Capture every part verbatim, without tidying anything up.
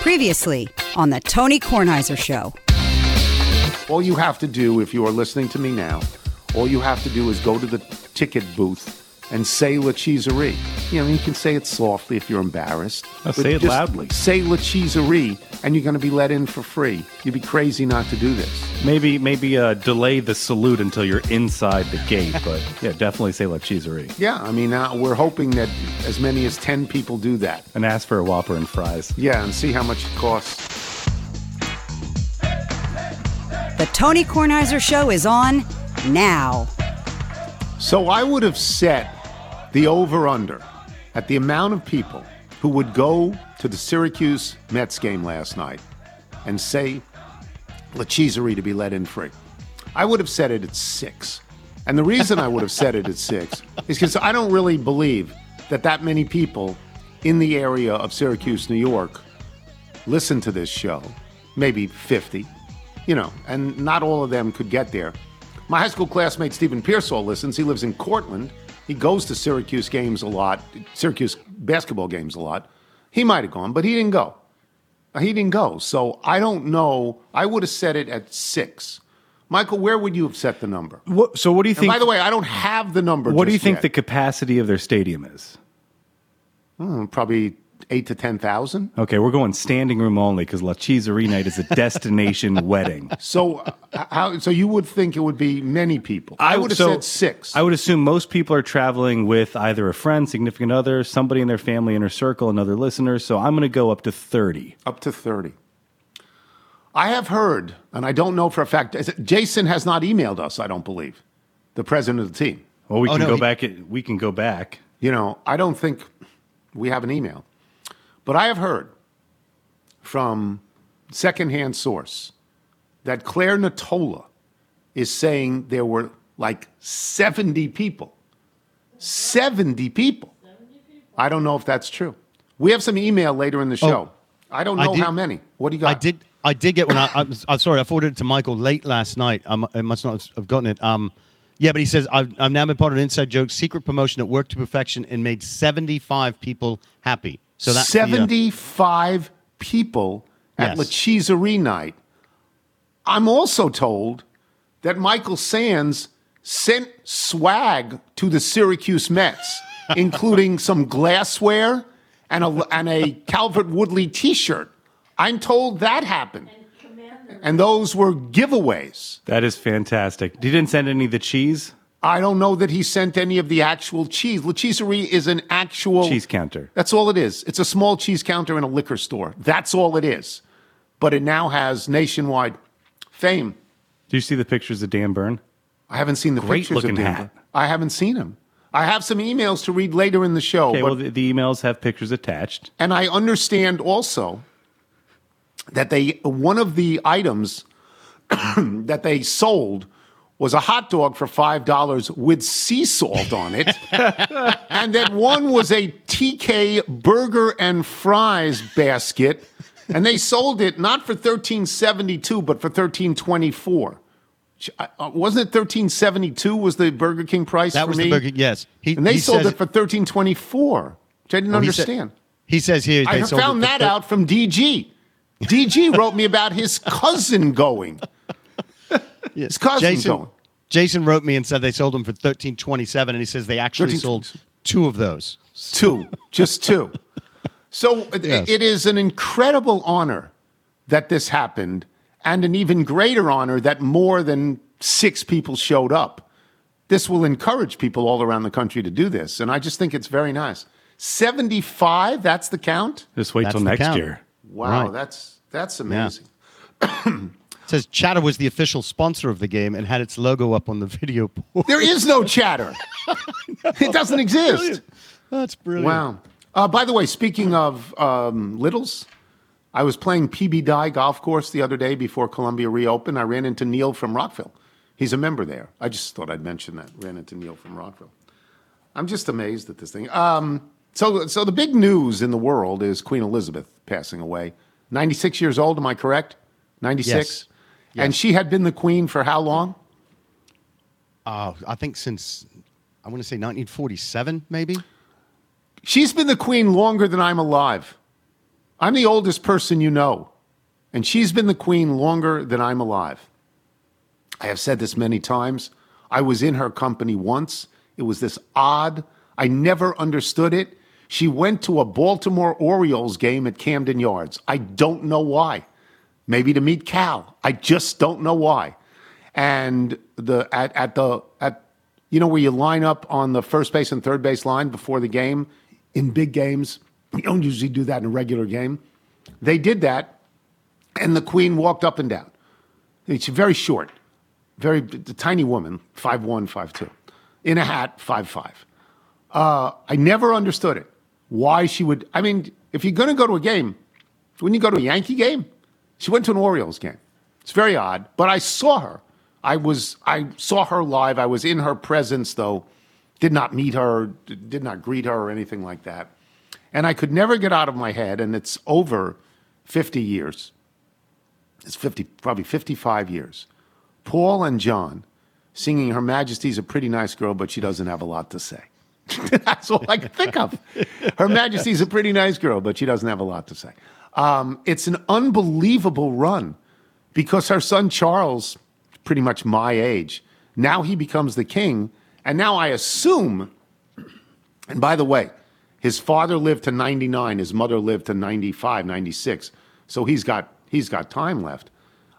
Previously on the Tony Kornheiser Show. All you have to do, if you are listening to me now, all you have to do is go to the ticket booth and say La Cheeserie. You know, you can say it softly if you're embarrassed. No, say it loudly. Say La Cheeserie, and you're going to be let in for free. You'd be crazy not to do this. Maybe maybe uh, delay the salute until you're inside the gate, but yeah, definitely say La Cheeserie. Yeah, I mean, uh, we're hoping that as many as ten people do that. And ask for a Whopper and fries. Yeah, and see how much it costs. The Tony Kornheiser Show is on now. So I would have set the over-under at the amount of people who would go to the Syracuse Mets game last night and say La Cheeserie to be let in free. I would have set it at six. And the reason I would have set it at six is because I don't really believe that that many people in the area of Syracuse, New York, listen to this show, maybe fifty, you know, and not all of them could get there. My high school classmate, Stephen Pearsall, listens. He lives in Cortland. He goes to Syracuse games a lot, Syracuse basketball games a lot. He might have gone, but he didn't go. He didn't go. So I don't know. I would have set it at six. Michael, where would you have set the number? What, so what do you think? And by the way, I don't have the number. What do you think yet. The capacity of their stadium is? Hmm, probably eight to ten thousand. Okay, we're going standing room only because La Cheeserie night is a destination wedding. So uh, how? So you would think it would be many people. I, I would have so, said six. I would assume most people are traveling with either a friend, significant other, somebody in their family inner circle, another listener. So I'm going to go up to thirty. Up to thirty. I have heard, and I don't know for a fact, Jason has not emailed us, I don't believe, the president of the team. Well, we oh, can no, go he, back. At, we can go back. You know, I don't think we have an email. But I have heard from secondhand source that Claire Natola is saying there were like seventy people. seventy people. I don't know if that's true. We have some email later in the show. Oh, I don't know I did, how many. What do you got? I did I did get one. I, I'm, I'm sorry, I forwarded it to Michael late last night. I'm, I must not have gotten it. Um, yeah, but he says, I've, I've now been part of an inside joke, secret promotion that worked to perfection and made seventy-five people happy. So that, seventy-five yeah. people at yes. La Cheeserie night. I'm also told that Michael Sands sent swag to the Syracuse Mets, including some glassware and a, and a Calvert Woodley T-shirt. I'm told that happened. And, and those were giveaways. That is fantastic. He didn't send any of the cheese? I don't know that he sent any of the actual cheese. La Cheeserie is an actual... cheese counter. That's all it is. It's a small cheese counter in a liquor store. That's all it is. But it now has nationwide fame. Do you see the pictures of Dan Byrne? I haven't seen the Great pictures of Dan Byrne. Hat. I haven't seen him. I have some emails to read later in the show. Okay, but, well, the, the emails have pictures attached. And I understand also that they one of the items that they sold was a hot dog for five dollars with sea salt on it. And that one was a T K burger and fries basket. And they sold it not for thirteen seventy-two, but for thirteen twenty-four. Uh, wasn't it thirteen seventy-two was the Burger King price that for was me? The Burger, yes. He, and they sold it for thirteen twenty-four, which I didn't well, understand. He, said, he says here they I sold found it that out from D G. D G wrote me about his cousin going. Yes. His cousin's Jason, going. Jason wrote me and said they sold them for thirteen twenty-seven dollars, and he says they actually sold two of those. Two. Just two. So yes. It is an incredible honor that this happened, and an even greater honor that more than six people showed up. This will encourage people all around the country to do this, and I just think it's very nice. seventy-five, that's the count? Just wait that's till next count. Year. Wow, right. that's that's amazing. Yeah. It says Chatter was the official sponsor of the game and had its logo up on the video board. There is no Chatter. It doesn't exist. Brilliant. That's brilliant. Wow. Uh, by the way, speaking of um, littles, I was playing P B Dye Golf Course the other day before Columbia reopened. I ran into Neil from Rockville. He's a member there. I just thought I'd mention that. Ran into Neil from Rockville. I'm just amazed at this thing. Um, so, so the big news in the world is Queen Elizabeth passing away. ninety-six years old, am I correct? ninety-six? Yes. Yes. And she had been the queen for how long? Uh, I think since, I want to say nineteen forty-seven, maybe? She's been the queen longer than I'm alive. I'm the oldest person you know, and she's been the queen longer than I'm alive. I have said this many times. I was in her company once. It was this odd. I never understood it. She went to a Baltimore Orioles game at Camden Yards. I don't know why. Maybe to meet Cal. I just don't know why. And the at, at the at you know where you line up on the first base and third base line before the game in big games. You don't usually do that in a regular game. They did that, and the queen walked up and down. She's very short, very the tiny woman, five one, five two, in a hat, five five. Uh, I never understood it. Why she would, I mean, if you're going to go to a game, wouldn't you go to a Yankee game? She went to an Orioles game. It's very odd, but I saw her. I was, I saw her live. I was in her presence, though. Did not meet her, did not greet her or anything like that. And I could never get out of my head, and it's over fifty years. It's fifty, probably fifty-five years. Paul and John singing Her Majesty's a Pretty Nice Girl, but She Doesn't Have a Lot to Say. That's all I can think of. Her Majesty's a Pretty Nice Girl, but She Doesn't Have a Lot to Say. Um, it's an unbelievable run because her son Charles, pretty much my age, now he becomes the king. And now I assume, and by the way, his father lived to ninety-nine, his mother lived to ninety-five, ninety-six. So he's got he's got time left.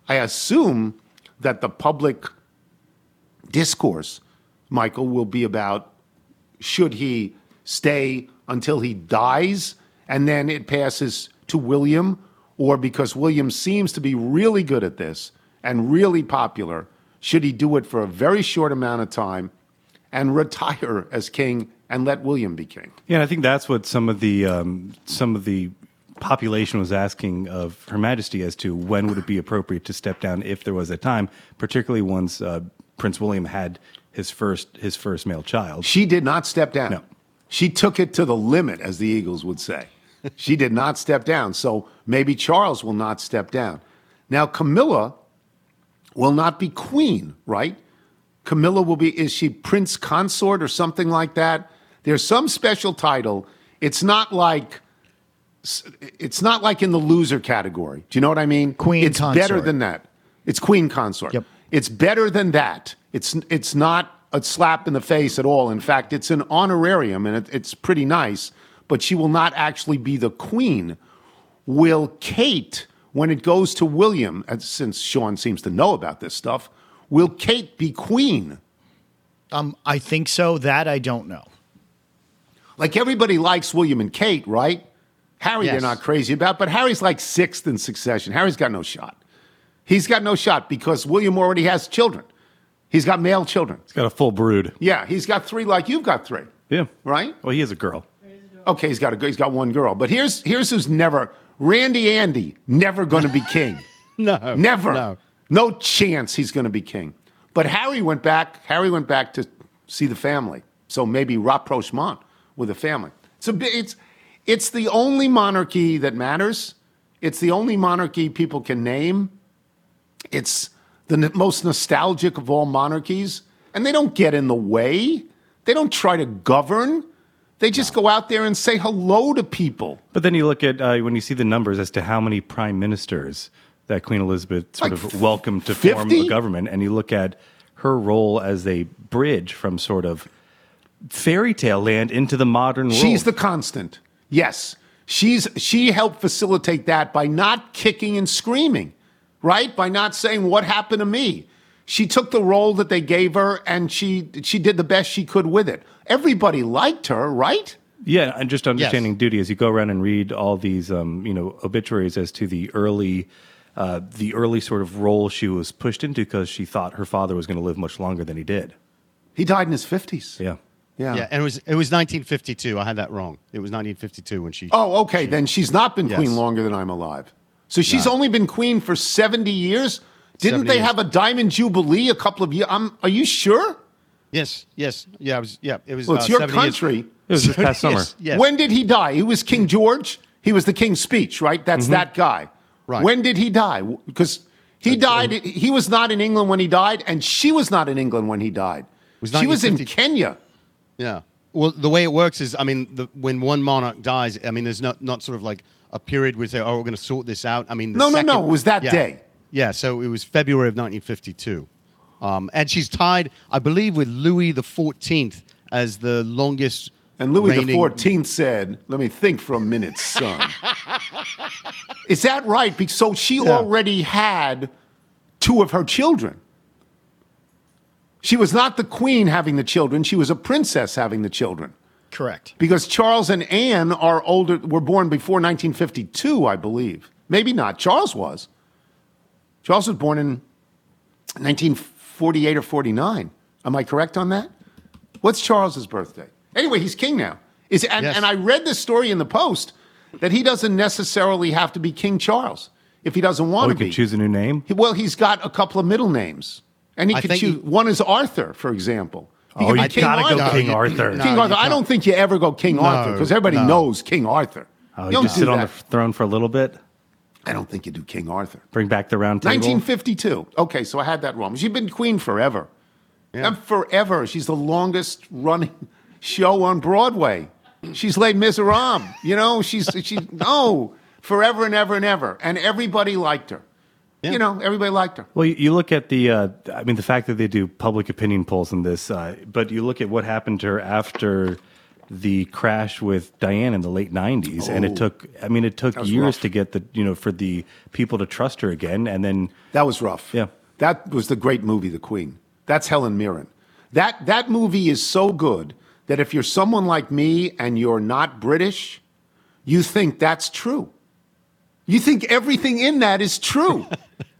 I assume that the public discourse, Michael, will be about should he stay until he dies and then it passes to William, or because William seems to be really good at this and really popular, should he do it for a very short amount of time and retire as king and let William be king? Yeah, and I think that's what some of the um, some of the population was asking of Her Majesty as to when would it be appropriate to step down if there was a time, particularly once uh, Prince William had His first his first male child. She did not step down. No. She took it to the limit, as the Eagles would say. She did not step down. So maybe Charles will not step down. Now, Camilla will not be queen, right? Camilla will be, is she prince consort or something like that? There's some special title. It's not like it's not like in the loser category. Do you know what I mean? Queen it's consort. It's better than that. It's queen consort. Yep. It's better than that. It's it's not a slap in the face at all. In fact, it's an honorarium, and it, it's pretty nice, but she will not actually be the queen. Will Kate, when it goes to William, and since Sean seems to know about this stuff, will Kate be queen? Um, I think so. That I don't know. Like, everybody likes William and Kate, right? Harry, yes. They're not crazy about, but Harry's like sixth in succession. Harry's got no shot. He's got no shot because William already has children. He's got male children. He's got a full brood. Yeah, he's got three, like you've got three. Yeah. Right? Well, he is a girl. Okay, he's got a he's got one girl. But here's here's who's never Randy Andy, never going to be king. No. Never. No. No chance he's going to be king. But Harry went back, Harry went back to see the family. So maybe rapprochement with the family. It's a bit, it's it's the only monarchy that matters. It's the only monarchy people can name. It's the most nostalgic of all monarchies, and they don't get in the way. They don't try to govern. They just go out there and say hello to people. But then you look at, uh, when you see the numbers as to how many prime ministers that Queen Elizabeth sort like of welcomed to fifty? Form a government, and you look at her role as a bridge from sort of fairy tale land into the modern world. She's the constant. Yes. She's, she helped facilitate that by not kicking and screaming. Right? By not saying, what happened to me? She took the role that they gave her, and she she did the best she could with it. Everybody liked her, right? Yeah, and just understanding yes. duty as you go around and read all these um, you know, obituaries as to the early uh, the early sort of role she was pushed into because she thought her father was going to live much longer than he did. He died in his fifties. Yeah. Yeah. Yeah, and it was it was nineteen fifty-two. I had that wrong. It was nineteen fifty-two when she... Oh, okay, she, then she's not been yes. queen longer than I'm alive. So she's nah. only been queen for seventy years? Didn't seventy they years. Have a diamond jubilee a couple of years? I'm, are you sure? Yes, yes. Yeah, it was, yeah, it was well, it's uh, your country. Years. It was this past summer. Yes, yes. When did he die? He was King George. He was the King's Speech, right? That's mm-hmm. that guy. Right. When did he die? Because he died, he was not in England when he died, and she was not in England when he died. Was she was in Kenya. Yeah. Well, the way it works is, I mean, the, when one monarch dies, I mean, there's not, not sort of like a period where they say, oh, we're going to sort this out. I mean, the no, second, no, no, it was that yeah, day. Yeah, so it was February of nineteen fifty-two. Um, and she's tied, I believe, with Louis the fourteenth as the longest. And Louis reigning... the fourteenth said, let me think for a minute, son. Is that right? So she yeah. already had two of her children. She was not the queen having the children. She was a princess having the children. Correct. Because Charles and Anne are older, were born before nineteen fifty-two, I believe. Maybe not. Charles was. Charles was born in nineteen forty-eight or forty-nine. Am I correct on that? What's Charles's birthday? Anyway, he's king now. Is and, yes. and I read this story in the Post that he doesn't necessarily have to be King Charles if he doesn't want oh, to be. He could choose a new name? He, well, he's got a couple of middle names. And he I could choose. He, one is Arthur, for example. He oh, you gotta go King Arthur. King Arthur. I don't think you ever go King no, Arthur because everybody no. knows King Arthur. Oh, you, you just do sit that. on the throne for a little bit. I don't think you do King Arthur. Bring back the round table. nineteen fifty-two. Okay, so I had that wrong. She's been queen forever. Yeah. And forever. She's the longest running show on Broadway. She's Les Miserables. You know, she's she no forever and ever and ever. And everybody liked her. Yeah. You know, everybody liked her. Well, you look at the, uh, I mean, the fact that they do public opinion polls in this, uh, but you look at what happened to her after the crash with Diane in the late nineties, oh, and it took, I mean, it took years rough. to get the, you know, for the people to trust her again, and then. That was rough. Yeah. That was the great movie, The Queen. That's Helen Mirren. That That movie is so good that if you're someone like me and you're not British, you think that's true. You think everything in that is true.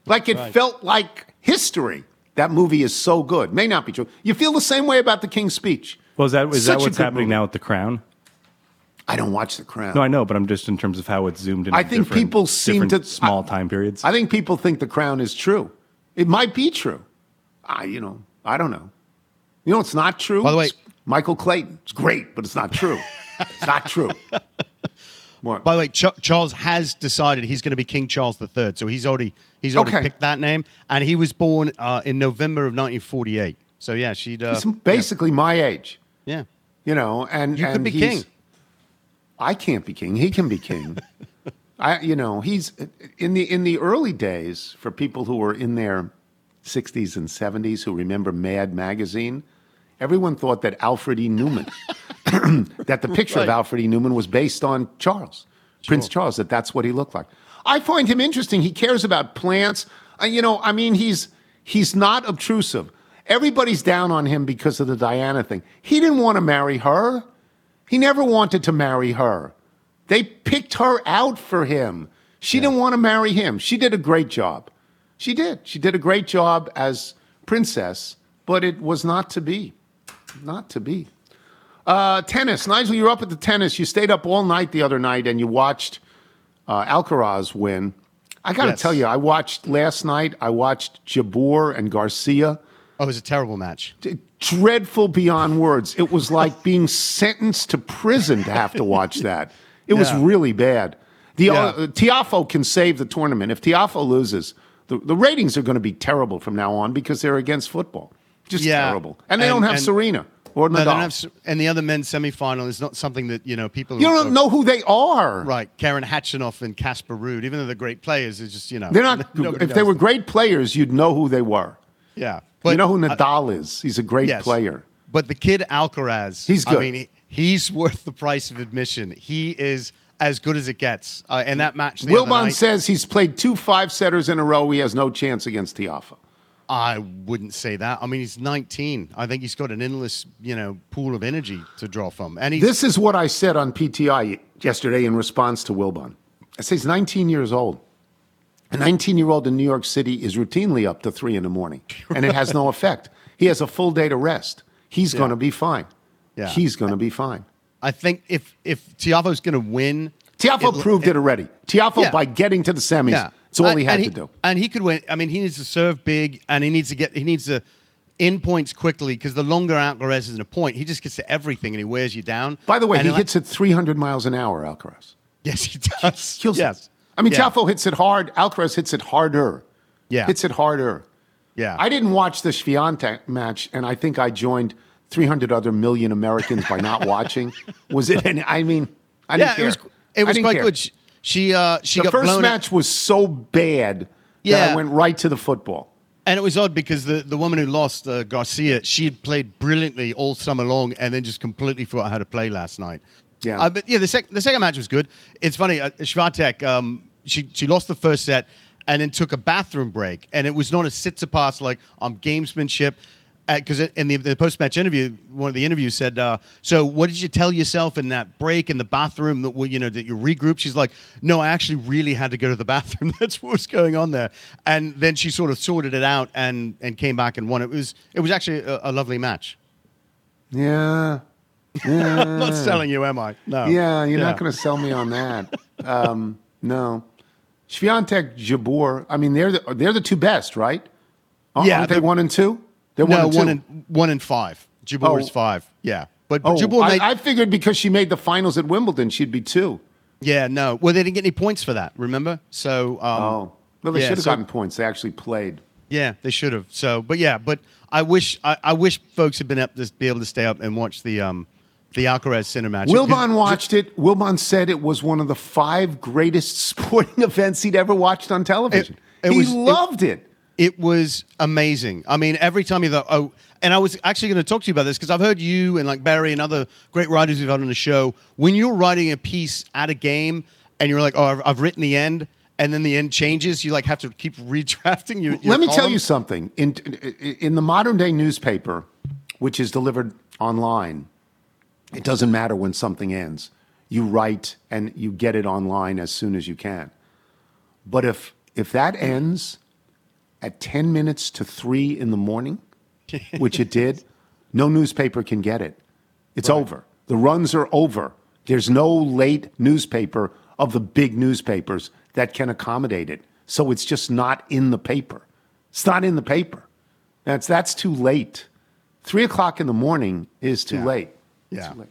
Like it right. felt like history. That movie is so good. May not be true. You feel the same way about The King's Speech. Well, is that, is that what's happening movie. now with The Crown? I don't watch The Crown. No, I know, but I'm just in terms of how it's zoomed in. I think people seem to... Small I, time periods. I think people think The Crown is true. It might be true. I, you know, I don't know. You know it's not true? By the way... It's Michael Clayton. It's great, but it's not true. It's not true. More. By the way, Ch- Charles has decided he's going to be King Charles the third, so he's already he's already okay. picked that name, and he was born uh, in November of nineteen forty-eight. So yeah, she'd uh, he's basically yeah. my age. Yeah, you know, and you and could be king. I can't be king. He can be king. I, you know, he's in the in the early days for people who were in their sixties and seventies who remember Mad Magazine. Everyone thought that Alfred E. Newman, that the picture right. of Alfred E. Newman was based on Charles, sure. Prince Charles, that that's what he looked like. I find him interesting. He cares about plants. Uh, you know, I mean, he's he's not obtrusive. Everybody's down on him because of the Diana thing. He didn't want to marry her. He never wanted to marry her. They picked her out for him. She yeah. didn't want to marry him. She did a great job. She did. She did a great job as princess, but it was not to be. Not to be. Uh, tennis. Nigel, you're up at the tennis. You stayed up all night the other night and you watched uh, Alcaraz win. I got to yes. tell you, I watched last night, I watched Jabeur and Garcia. Oh, it was a terrible match. D- dreadful beyond words. It was like being sentenced to prison to have to watch that. It yeah. was really bad. The yeah. uh, Tiafoe can save the tournament. If Tiafoe loses, the, the ratings are going to be terrible from now on because they're against football. Just yeah. terrible. And they and, don't have and, Serena or Nadal. No, they don't have, and the other men's semifinal is not something that, you know, people... You don't are, know who they are. Right. Karen Khachanov and Casper Ruud, even though they're great players, it's just, you know... They're not... If they were them. great players, you'd know who they were. Yeah. But, you know who Nadal uh, is. He's a great yes, player. But the kid Alcaraz... He's good. I mean, he, he's worth the price of admission. He is as good as it gets. Uh, and that match... Wilbon says he's played two five-setters in a row. He has no chance against Tiafoe. I wouldn't say that. I mean, he's nineteen. I think he's got an endless, you know, pool of energy to draw from. And he's- this is what I said on P T I yesterday in response to Wilbon. I said he's nineteen years old. A nineteen-year-old in New York City is routinely up to three in the morning, and it has no effect. He has a full day to rest. He's yeah. going to be fine. Yeah. He's going to be fine. I think if if Tiafoe's going to win, Tiafoe it, proved it, it already. Tiafoe yeah. by getting to the semis. Yeah. It's all and, he had he, to do. And he could win. I mean, he needs to serve big, and he needs to get. He needs to end points quickly, because the longer Alcaraz is in a point, he just gets to everything, and he wears you down. By the way, and he hits like, it three hundred miles an hour, Alcaraz. Yes, he does. He kills yes. it. I mean, yeah. Tiafoe hits it hard. Alcaraz hits it harder. Yeah. Hits it harder. Yeah. I didn't watch the Swiatek match, and I think I joined three hundred other million Americans by not watching? Was it any, I mean, I didn't yeah, care. It was, it was quite care. good. She, she, uh, she the got first blown match out. was so bad yeah. that I went right to the football. And it was odd because the, the woman who lost, uh, Garcia, she had played brilliantly all summer long and then just completely forgot how to play last night. Yeah. Uh, but yeah, the, sec- the second match was good. It's funny, uh, Swiatek, um, she, she lost the first set and then took a bathroom break. And it was not a sit-to-pass, like, on um, gamesmanship. Because uh, in the, the post-match interview, one of the interviews said, uh, so what did you tell yourself in that break in the bathroom that, you know, that you regrouped? She's like, no, I actually really had to go to the bathroom. That's what was going on there. And then she sort of sorted it out and, and came back and won. It was it was actually a, a lovely match. Yeah. yeah. I'm not selling you, am I? No. Yeah, you're yeah. not going to sell me on that. um, no. Swiatek, Jabeur, I mean, they're the, they're the two best, right? Aren't yeah, they the, one and two? They're one no, and two. one and one and five. Jabeur oh. is five. Yeah, but, but oh, Jabeur. Made... I, I figured because she made the finals at Wimbledon, she'd be two. Yeah, no. Well, they didn't get any points for that. Remember? So, um, oh, well, they yeah, should have so, gotten points. They actually played. Yeah, they should have. So, but yeah, but I wish I, I wish folks had been up to be able to stay up and watch the um the Alcaraz Center match. Wilbon watched it. Wilbon said it was one of the five greatest sporting events he'd ever watched on television. It, it he was, loved it. it. It was amazing. I mean, every time you thought, oh, and I was actually going to talk to you about this because I've heard you and like Barry and other great writers we've had on the show. When you're writing a piece at a game and you're like, oh, I've, I've written the end, and then the end changes, you like have to keep redrafting your, your Let me column. tell you something. In, in the modern day newspaper, which is delivered online, it doesn't matter when something ends. You write and you get it online as soon as you can. But if if that ends at ten minutes to three in the morning, which it did, no newspaper can get it. It's right. over. The runs are over. There's no late newspaper of the big newspapers that can accommodate it. So it's just not in the paper. It's not in the paper. That's that's too late. Three o'clock in the morning is too yeah. late. Yeah. Too late.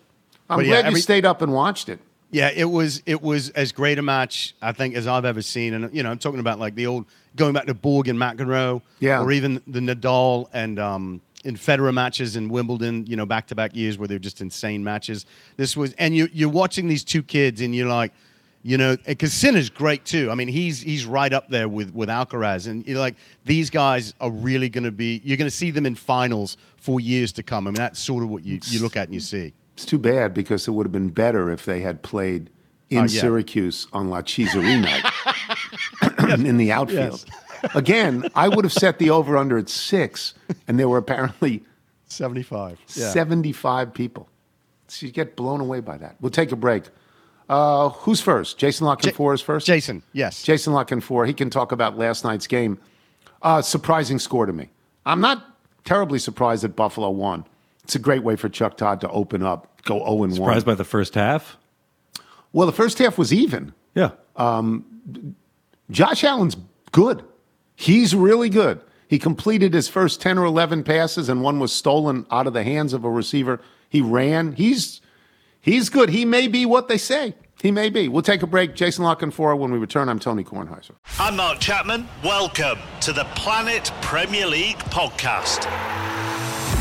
I'm but glad yeah, every- you stayed up and watched it. Yeah, it was it was as great a match, I think, as I've ever seen. And, you know, I'm talking about, like, the old, going back to Borg and McEnroe, yeah. or even the Nadal and um, and Federer matches in Wimbledon, you know, back-to-back years where they were just insane matches. This was, and you, you're watching these two kids, and you're like, you know, because Sinner's great, too. I mean, he's he's right up there with, with Alcaraz. And you're like, these guys are really going to be, you're going to see them in finals for years to come. I mean, that's sort of what you, you look at and you see. It's too bad because it would have been better if they had played in uh, yeah. Syracuse on La Cheeserie night in the outfield. Yes. Again, I would have set the over-under at six, and there were apparently seventy-five Yeah. seventy-five people. So you get blown away by that. We'll take a break. Uh, who's first? Jason La Canfora is first? Jason, yes. Jason La Canfora. He can talk about last night's game. Uh, surprising score to me. I'm not terribly surprised that Buffalo won. It's a great way for Chuck Todd to open up. Go oh and one Surprised by the first half? Well, the first half was even. Yeah. Um, Josh Allen's good. He's really good. He completed his first ten or eleven passes, and one was stolen out of the hands of a receiver. He ran. He's he's good. He may be what they say. He may be. We'll take a break. Jason La Canfora. When we return, I'm Tony Kornheiser. I'm Mark Chapman. Welcome to the Planet Premier League podcast.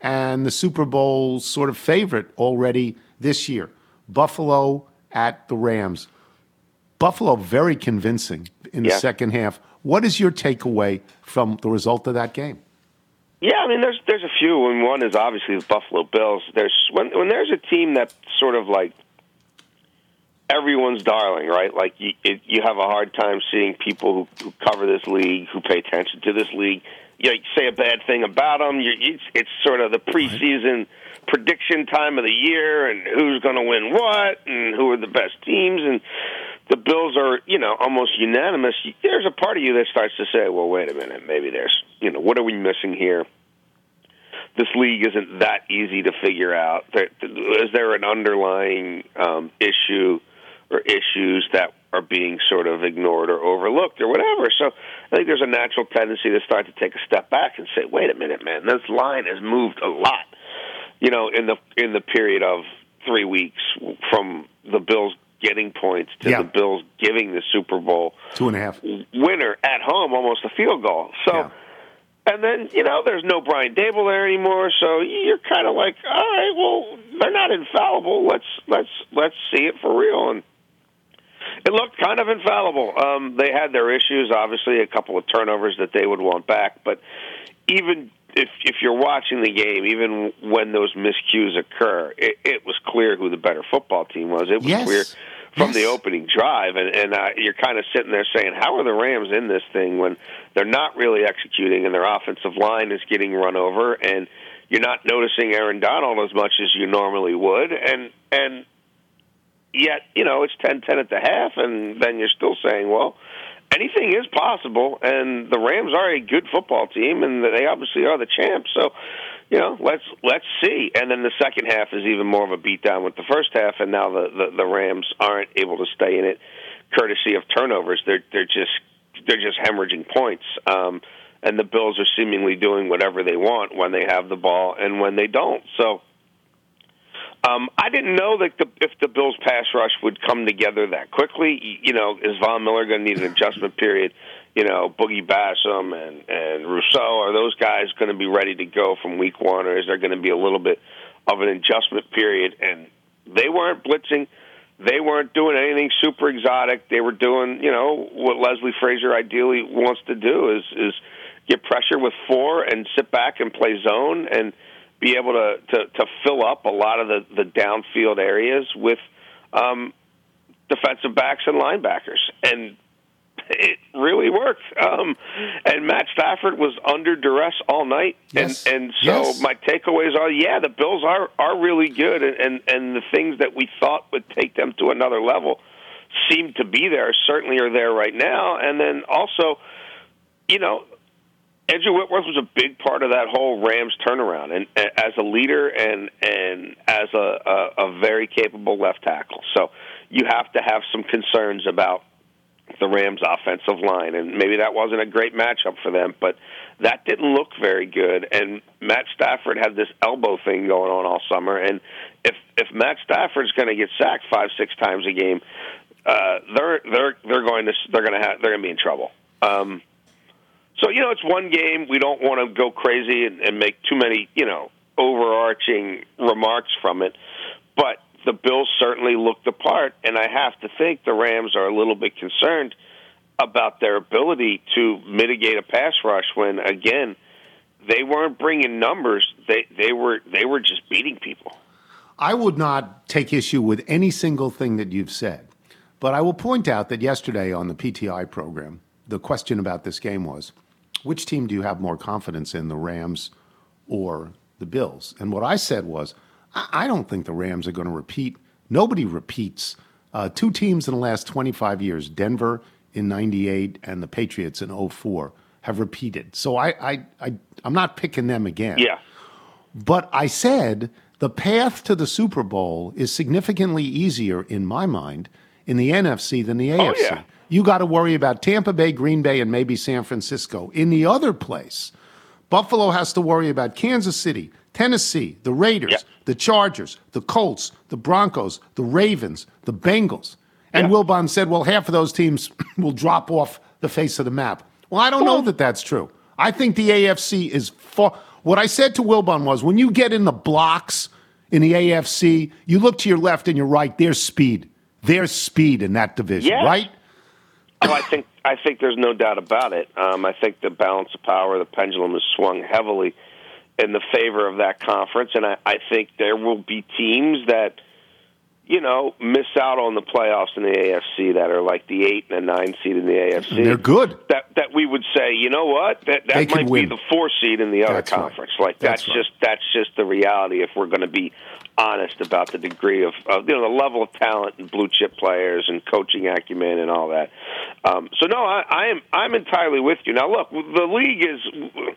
and the Super Bowl sort of favorite already this year, Buffalo at the Rams. Buffalo very convincing in yeah. the second half. What is your takeaway from the result of that game? Yeah, I mean, there's there's a few, and one is obviously the Buffalo Bills. There's when when there's a team that sort of like everyone's darling, right? Like you it, you have a hard time seeing people who, who cover this league, who pay attention to this league. You know, you say a bad thing about them. You're, it's, it's sort of the preseason prediction time of the year, and who's going to win what, and who are the best teams, and the Bills are, you know, almost unanimous. There's a part of you that starts to say, well, wait a minute, maybe there's, you know, what are we missing here? This league isn't that easy to figure out. Is there an underlying um, issue or issues that are being sort of ignored or overlooked or whatever? So I think there's a natural tendency to start to take a step back and say, wait a minute, man, this line has moved a lot, you know, in the in the period of three weeks from the Bills getting points to yeah. the Bills giving the Super Bowl two and a half winner at home almost a field goal. So, yeah. and then, you know, there's no Brian Dable there anymore, so you're kind of like, all right, well, they're not infallible. Let's let's let's see it for real. And it looked kind of infallible. Um, they had their issues, obviously, a couple of turnovers that they would want back, but even if if you're watching the game, even when those miscues occur, it, it was clear who the better football team was. It was yes. clear from yes. the opening drive, and, and uh, you're kind of sitting there saying, how are the Rams in this thing when they're not really executing and their offensive line is getting run over and you're not noticing Aaron Donald as much as you normally would, and and yet, you know, it's ten ten at the half, and then you're still saying, well, anything is possible, and the Rams are a good football team, and they obviously are the champs. So, you know, let's let's see. And then the second half is even more of a beatdown with the first half, and now the, the, the Rams aren't able to stay in it, courtesy of turnovers. They're they're just they're just hemorrhaging points, um, and the Bills are seemingly doing whatever they want when they have the ball and when they don't. So, um, I didn't know that the, if the Bills' pass rush would come together that quickly. You know, is Von Miller going to need an adjustment period? You know, Boogie Basham and, and Rousseau, are those guys going to be ready to go from week one, or is there going to be a little bit of an adjustment period? And they weren't blitzing. They weren't doing anything super exotic. They were doing, you know, what Leslie Frazier ideally wants to do is, is get pressure with four and sit back and play zone and be able to, to, to fill up a lot of the, the downfield areas with um, defensive backs and linebackers. And it really worked. Um, and Matt Stafford was under duress all night. Yes. And, and so yes. my takeaways are, yeah, the Bills are, are really good, and, and, and the things that we thought would take them to another level seem to be there, certainly are there right now. And then also, you know, Andrew Whitworth was a big part of that whole Rams turnaround, and, and as a leader and and as a, a, a very capable left tackle. So you have to have some concerns about the Rams' offensive line, and maybe that wasn't a great matchup for them, but that didn't look very good. And Matt Stafford had this elbow thing going on all summer, and if if Matt Stafford's going to get sacked five, six times a game, uh, they're they're they're going to they're going to have they're going to be in trouble. Um, So, you know, it's one game. We don't want to go crazy and, and make too many, you know, overarching remarks from it. But the Bills certainly looked the part, and I have to think the Rams are a little bit concerned about their ability to mitigate a pass rush when, again, they weren't bringing numbers. They they were they were just beating people. I would not take issue with any single thing that you've said, but I will point out that yesterday on the P T I program, the question about this game was, which team do you have more confidence in, the Rams or the Bills? And what I said was, I don't think the Rams are going to repeat. Nobody repeats. Uh, two teams in the last twenty-five years, Denver in ninety-eight and the Patriots in oh four, have repeated. So I, I, I, I'm not picking them again. Yeah. But I said the path to the Super Bowl is significantly easier in my mind in the N F C than the A F C. Oh, yeah. You got to worry about Tampa Bay, Green Bay, and maybe San Francisco. In the other place, Buffalo has to worry about Kansas City, Tennessee, the Raiders, yeah. the Chargers, the Colts, the Broncos, the Ravens, the Bengals. And yeah. Wilbon said, well, half of those teams will drop off the face of the map. Well, I don't know that that's true. I think the A F C is far. What I said to Wilbon was, when you get in the blocks in the A F C, you look to your left and your right, there's speed. There's speed in that division, yeah. right? Oh, I think I think there's no doubt about it. Um, I think the balance of power, the pendulum has swung heavily in the favor of that conference, and I, I think there will be teams that, you know, miss out on the playoffs in the A F C that are like the eight and the nine seed in the A F C. And they're good. That that we would say, you know what, that that might win. Be the four seed in the other that's conference. Right. Like that's, that's right. just that's just the reality if we're going to be honest about the degree of, of you know the level of talent and blue chip players and coaching acumen and all that. Um, so no, I, I am I'm entirely with you. Now look, the league is.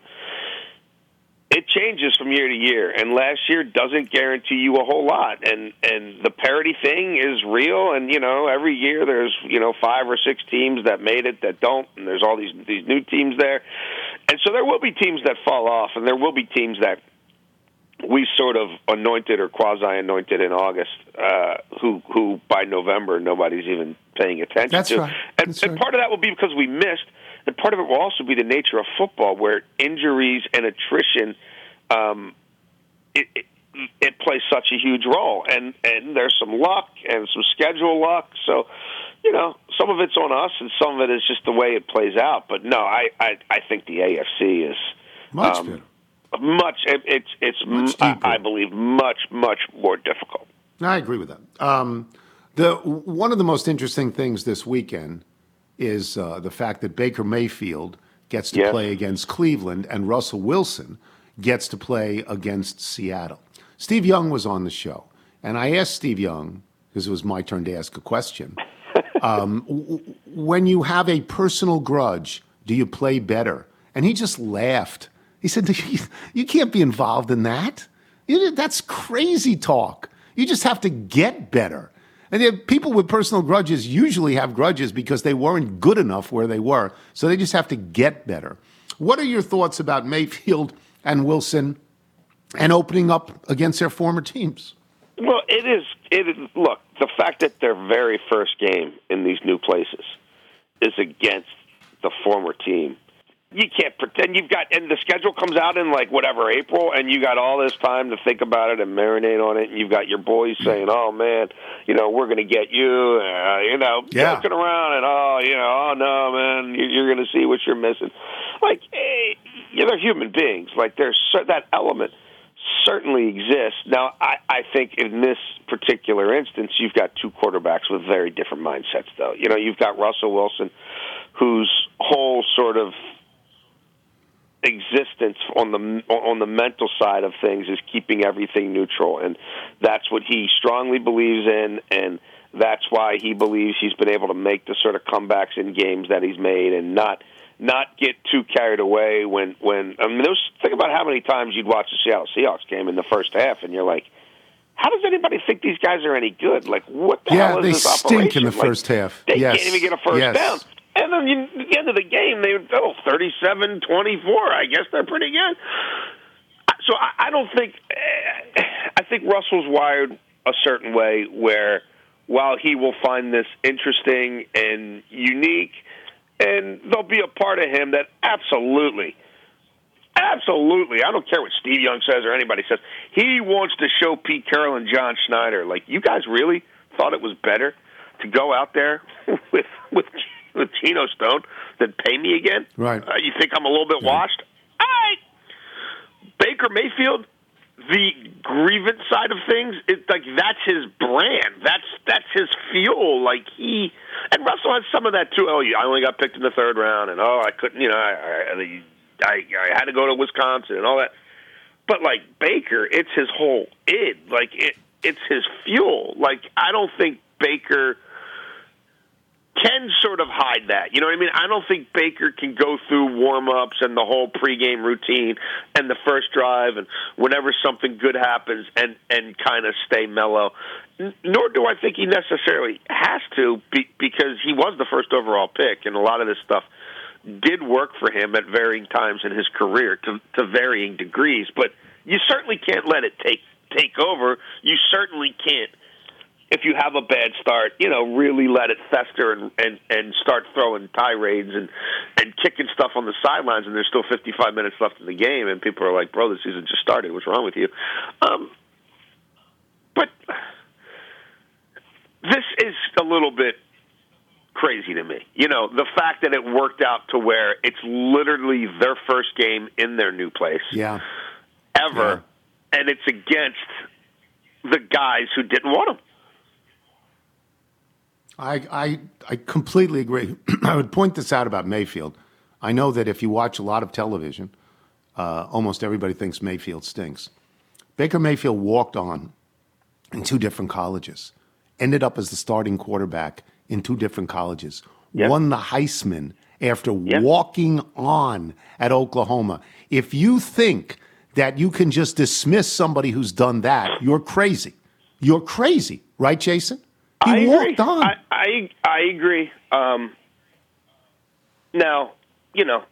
It changes from year to year, and last year doesn't guarantee you a whole lot. And and the parity thing is real, and, you know, every year there's, you know, five or six teams that made it that don't, and there's all these, these new teams there. And so there will be teams that fall off, and there will be teams that we sort of anointed or quasi-anointed in August, uh, who who by November nobody's even paying attention That's to. Right. And, That's and right. part of that will be because we missed. And part of it will also be the nature of football, where injuries and attrition um, it, it, it plays such a huge role, and and there's some luck and some schedule luck. So, you know, some of it's on us, and some of it is just the way it plays out. But no, I I, I think the A F C is much um, better. Much it, it's it's much m- I, I believe much much more difficult. I agree with that. Um, the one of the most interesting things this weekend. Is uh, the fact that Baker Mayfield gets to yeah. play against Cleveland and Russell Wilson gets to play against Seattle. Steve Young was on the show, and I asked Steve Young, because it was my turn to ask a question, um, w- when you have a personal grudge, do you play better? And he just laughed. He said, you can't be involved in that. That's crazy talk. You just have to get better. And people with personal grudges usually have grudges because they weren't good enough where they were, so they just have to get better. What are your thoughts about Mayfield and Wilson and opening up against their former teams? Well, it is, it is look, the fact that their very first game in these new places is against the former team. You can't pretend you've got, and the schedule comes out in like whatever April, and you got all this time to think about it and marinate on it. And you've got your boys saying, "Oh man, you know we're going to get you," uh, you know, yeah. joking around and oh, you know, oh no, man, you're going to see what you're missing. Like, hey, you know, they're human beings. Like, there's that element certainly exists. Now, I, I think in this particular instance, you've got two quarterbacks with very different mindsets, though. You know, you've got Russell Wilson, whose whole sort of existence on the on the mental side of things is keeping everything neutral, and that's what he strongly believes in, and that's why he believes he's been able to make the sort of comebacks in games that he's made, and not not get too carried away when when I mean, those, think about how many times you'd watch the Seattle Seahawks game in the first half, and you're like, how does anybody think these guys are any good? Like, what the yeah, hell is this operation? Yeah, they stink in the like, first half. They yes. can't even get a first yes. down. And then you, at the end of the game, they would go thirty-seven twenty-four. I guess they're pretty good. So I, I don't think – I think Russell's wired a certain way where while he will find this interesting and unique, and there'll be a part of him that absolutely, absolutely – I don't care what Steve Young says or anybody says. He wants to show Pete Carroll and John Schneider, like, you guys really thought it was better to go out there with with – with Chino Stone, then pay me again? Right. Uh, you think I'm a little bit yeah. washed? All right. Baker Mayfield, the grievance side of things, it's like that's his brand. That's that's his fuel. Like he and Russell has some of that too. Oh, I only got picked in the third round, and oh, I couldn't. You know, I I, I, I had to go to Wisconsin and all that. But like Baker, it's his whole id. Like it, it's his fuel. Like I don't think Baker can sort of hide that. You know what I mean? I don't think Baker can go through warm-ups and the whole pregame routine and the first drive and whenever something good happens and, and kind of stay mellow. N- nor do I think he necessarily has to be- because he was the first overall pick, and a lot of this stuff did work for him at varying times in his career to, to varying degrees. But you certainly can't let it take take over. You certainly can't, if you have a bad start, you know, really let it fester and, and, and start throwing tirades and, and kicking stuff on the sidelines, and there's still fifty-five minutes left in the game, and people are like, bro, the season just started. What's wrong with you? Um, but this is a little bit crazy to me. You know, the fact that it worked out to where it's literally their first game in their new place. Yeah. Ever. Yeah. And it's against the guys who didn't want them. I, I I completely agree. I would point this out about Mayfield. I know that if you watch a lot of television, uh, almost everybody thinks Mayfield stinks. Baker Mayfield walked on in two different colleges, ended up as the starting quarterback in two different colleges, yep. won the Heisman after yep. walking on at Oklahoma. If you think that you can just dismiss somebody who's done that, you're crazy. You're crazy. Right, Jason? He I walked agree. on. I, I, I agree. Um, now, you know,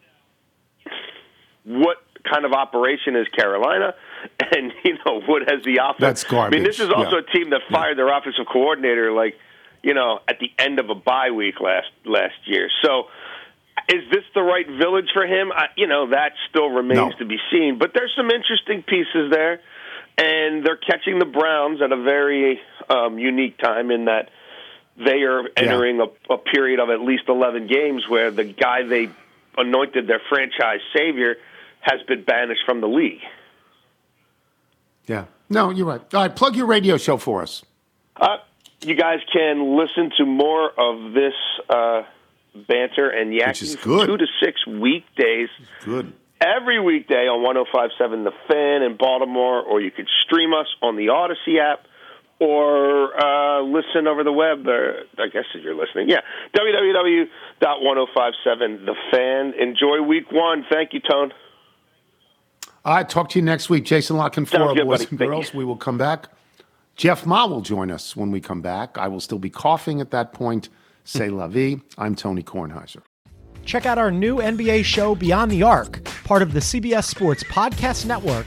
what kind of operation is Carolina? And, you know, what has the offense? That's garbage. I mean, this is also yeah. a team that fired yeah. their offensive coordinator, like, you know, at the end of a bye week last last year. So is this the right village for him? I, you know, that still remains no. to be seen. But there's some interesting pieces there. And they're catching the Browns at a very um, unique time in that they are entering yeah. a, a period of at least eleven games where the guy they anointed their franchise savior has been banished from the league. Yeah. No, you're right. All right, plug your radio show for us. Uh, you guys can listen to more of this uh, banter and yakking from two to six weekdays. Good. Every weekday on one oh five point seven The Fan in Baltimore, or you could stream us on the Odyssey app or uh, listen over the web. Or, I guess if you're listening. Yeah, w w w dot one oh five seven the fan. Enjoy week one. Thank you, Tone. All right, talk to you next week. Jason La Canfora, boys buddy. and girls. We will come back. Jeff Ma will join us when we come back. I will still be coughing at that point. C'est la vie. I'm Tony Kornheiser. Check out our new N B A show, Beyond the Arc, part of the C B S Sports Podcast Network,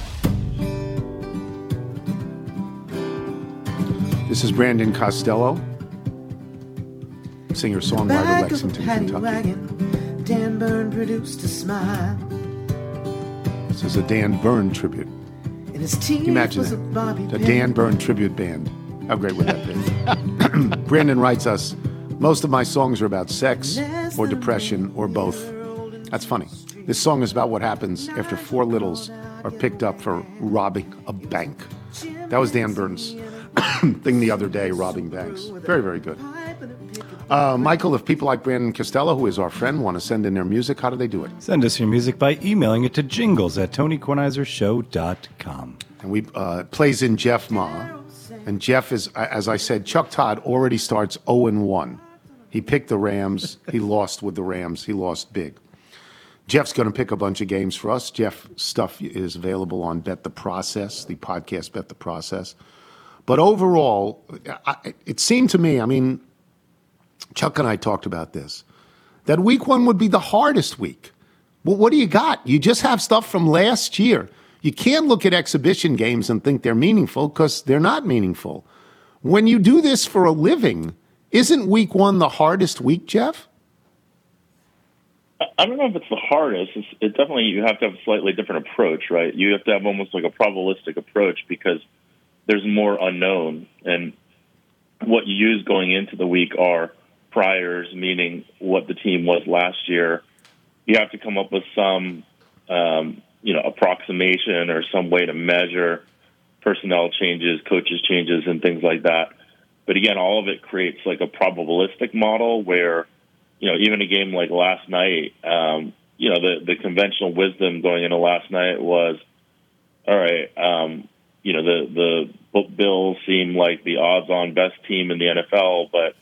This is Brandon Costello, singer-songwriter, Lexington, Kentucky. Wagon, Dan Byrne produced a smile. This is a Dan Byrne tribute. And his team Imagine was that. a Bobby The Dan Byrne tribute band. How great would that be? Brandon writes us, most of my songs are about sex or depression or both. That's funny. This song is about what happens after four littles are picked up for robbing a bank. That was Dan Byrne's thing the other day, robbing banks. Very, very good. Uh, Michael, if people like Brandon Costello, who is our friend, want to send in their music, how do they do it? Send us your music by emailing it to jingles at tony kornheiser show dot com. And we uh, it plays in Jeff Ma. And Jeff is, as I said, Chuck Todd already starts oh and one. He picked the Rams. He lost with the Rams. He lost big. Jeff's going to pick a bunch of games for us. Jeff's stuff is available on Bet the Process, the podcast Bet the Process. But overall, I, it seemed to me, I mean, Chuck and I talked about this, that week one would be the hardest week. Well, what do you got? You just have stuff from last year. You can't look at exhibition games and think they're meaningful because they're not meaningful. When you do this for a living, isn't week one the hardest week, Jeff? I don't know if it's the hardest. It's, it definitely, you have to have a slightly different approach, right? You have to have almost like a probabilistic approach because there's more unknown. And what you use going into the week are priors, meaning what the team was last year, you have to come up with some, um, you know, approximation or some way to measure personnel changes, coaches changes, and things like that. But again, all of it creates like a probabilistic model where, you know, even a game like last night, um, you know, the, the conventional wisdom going into last night was, all right, um, you know, the, the Bills seem like the odds-on best team in the N F L, but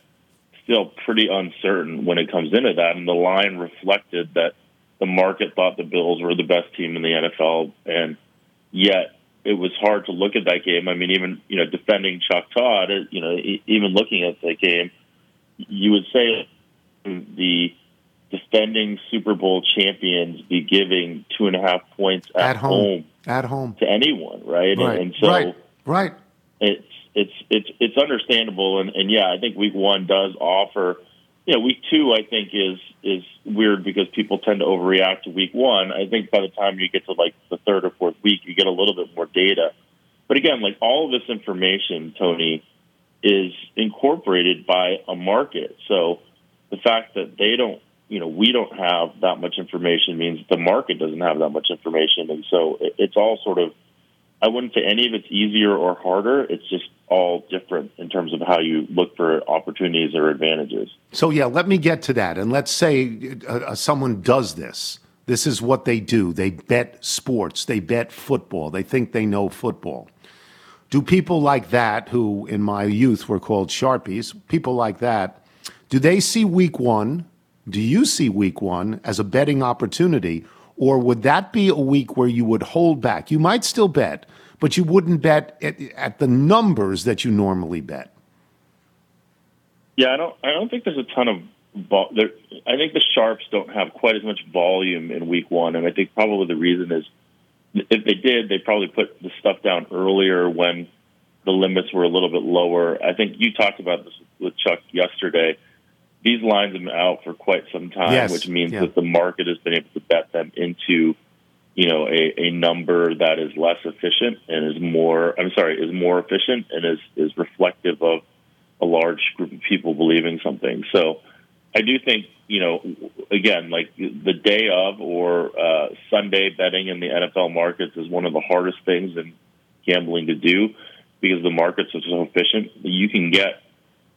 still pretty uncertain when it comes into that. And the line reflected that the market thought the Bills were the best team in the N F L, and yet it was hard to look at that game. I mean, even, you know, defending Chuck Todd, you know, even looking at that game, you would say the defending Super Bowl champions be giving two and a half points at, at home. home at home to anyone, right? Right. And, and so right. Right. It's it's it's it's understandable, and, and yeah, I think week one does offer. You know, week two I think is is weird because people tend to overreact to week one. I think by the time you get to like the third or fourth week, you get a little bit more data. But again, like all of this information, Tony, is incorporated by a market. So the fact that they don't, you know, we don't have that much information means the market doesn't have that much information. And so it's all sort of, I wouldn't say any of it's easier or harder. It's just all different in terms of how you look for opportunities or advantages. So, yeah, let me get to that. And let's say uh, someone does this. This is what they do. They bet sports. They bet football. They think they know football. Do people like that, who in my youth were called Sharpies, people like that, do they see week one? Do you see week one as a betting opportunity, or would that be a week where you would hold back? You might still bet, but you wouldn't bet at, at the numbers that you normally bet. Yeah, I don't. I don't think there's a ton of. Vol- there, I think the sharps don't have quite as much volume in week one, and I think probably the reason is if they did, they probably put the stuff down earlier when the limits were a little bit lower. I think you talked about this with Chuck yesterday. These lines have been out for quite some time, yes, which means yeah. that the market has been able to bet them into, you know, a, a number that is less efficient and is more, I'm sorry, is more efficient and is, is reflective of a large group of people believing something. So I do think, you know, again, like the day of or uh, Sunday betting in the N F L markets is one of the hardest things in gambling to do because the markets are so efficient. You can get,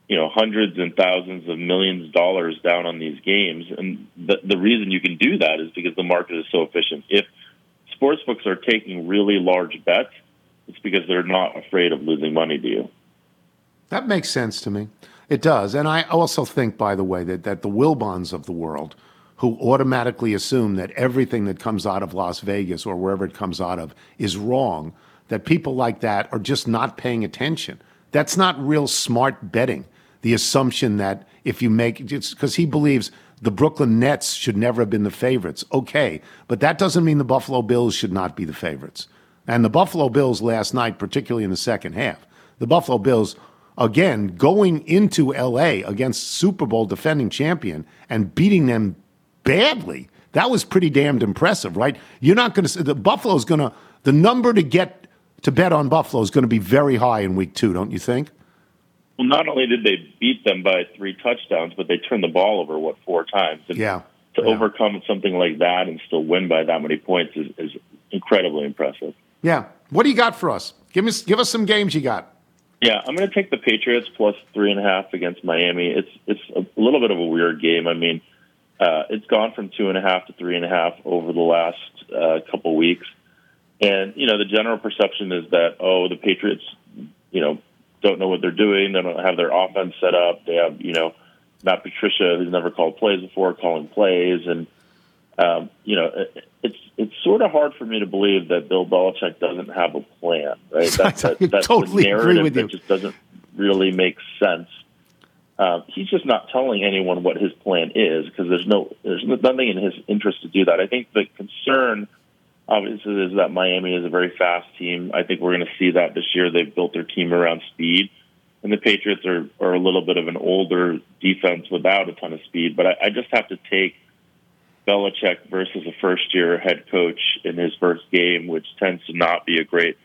you know, hundreds and thousands of millions of dollars down on these games. And the, the reason you can do that is because the market is so efficient. If sportsbooks are taking really large bets, it's because they're not afraid of losing money to you. That makes sense to me. It does. And I also think, by the way, that, that the Wilbons of the world, who automatically assume that everything that comes out of Las Vegas or wherever it comes out of is wrong, that people like that are just not paying attention. That's not real smart betting. The assumption that if you make it's because he believes the Brooklyn Nets should never have been the favorites. Okay, but that doesn't mean the Buffalo Bills should not be the favorites. And the Buffalo Bills last night, particularly in the second half, the Buffalo Bills, again, going into L A against Super Bowl defending champion and beating them badly. That was pretty damned impressive, right? You're not going to, the Buffalo's going to, the number to get to bet on Buffalo is going to be very high in week two, don't you think? Well, not only did they beat them by three touchdowns, but they turned the ball over, what, four times. And yeah. To yeah. overcome something like that and still win by that many points is, is incredibly impressive. Yeah. What do you got for us? Give me, give us some games you got. Yeah, I'm going to take the Patriots plus three and a half against Miami. It's it's a little bit of a weird game. I mean, uh, it's gone from two and a half to three and a half over the last uh, couple weeks. And, you know, the general perception is that, oh, the Patriots, you know, don't know what they're doing. They don't have their offense set up. They have, you know, Matt Patricia, who's never called plays before, calling plays. And, um, you know, it, it's it's sort of hard for me to believe that Bill Belichick doesn't have a plan, right? That's, that, that's totally the narrative with you. That just doesn't really make sense. Uh, he's just not telling anyone what his plan is because there's no there's nothing in his interest to do that. I think the concern, obviously, is that Miami is a very fast team. I think we're going to see that this year. They've built their team around speed, and the Patriots are, are a little bit of an older defense without a ton of speed. But I, I just have to take Belichick versus a first-year head coach in his first game, which tends to not be a great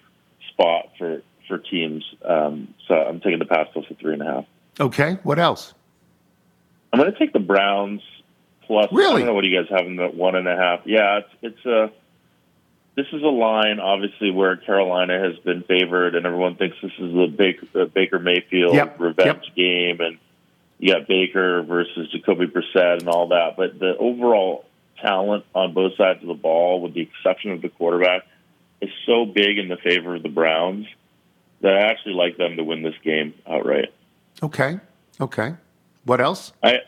spot for, for teams. Um, so I'm taking the pass plus a three and a half. Okay. What else? I'm going to take the Browns plus. Really? I don't know what you guys have in the one and a half. Yeah, it's, it's a. This is a line, obviously, where Carolina has been favored, and everyone thinks this is the Baker, Baker Mayfield yep. revenge yep. game, and you got Baker versus Jacoby Brissett and all that. But the overall talent on both sides of the ball, with the exception of the quarterback, is so big in the favor of the Browns that I actually like them to win this game outright. Okay. Okay. What else? I,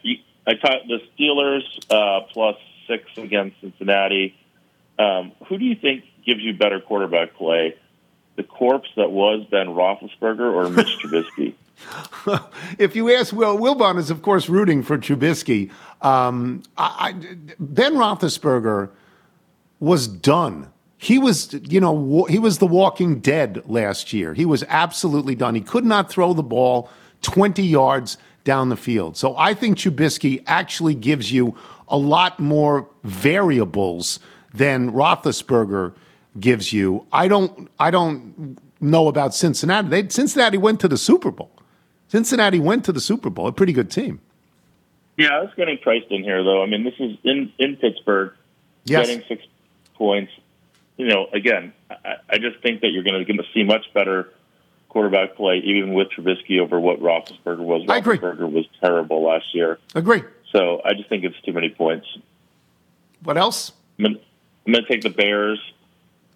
I taught the Steelers uh, plus six against Cincinnati. Um, who do you think gives you better quarterback play, the corpse that was Ben Roethlisberger or Mitch Trubisky? If you ask, well, Wilbon is, of course, rooting for Trubisky. Um, I, I, Ben Roethlisberger was done. He was, you know, wa- he was the walking dead last year. He was absolutely done. He could not throw the ball twenty yards down the field. So I think Trubisky actually gives you a lot more variables than Roethlisberger gives you. I don't I don't know about Cincinnati. They, Cincinnati went to the Super Bowl. Cincinnati went to the Super Bowl, a pretty good team. Yeah, it's getting priced in here, though. I mean, this is in, in Pittsburgh, yes. Getting six points. You know, again, I, I just think that you're going to see much better quarterback play, even with Trubisky, over what Roethlisberger was. I agree. Roethlisberger was terrible last year. Agree. So I just think it's too many points. What else? I mean, I'm going to take the Bears.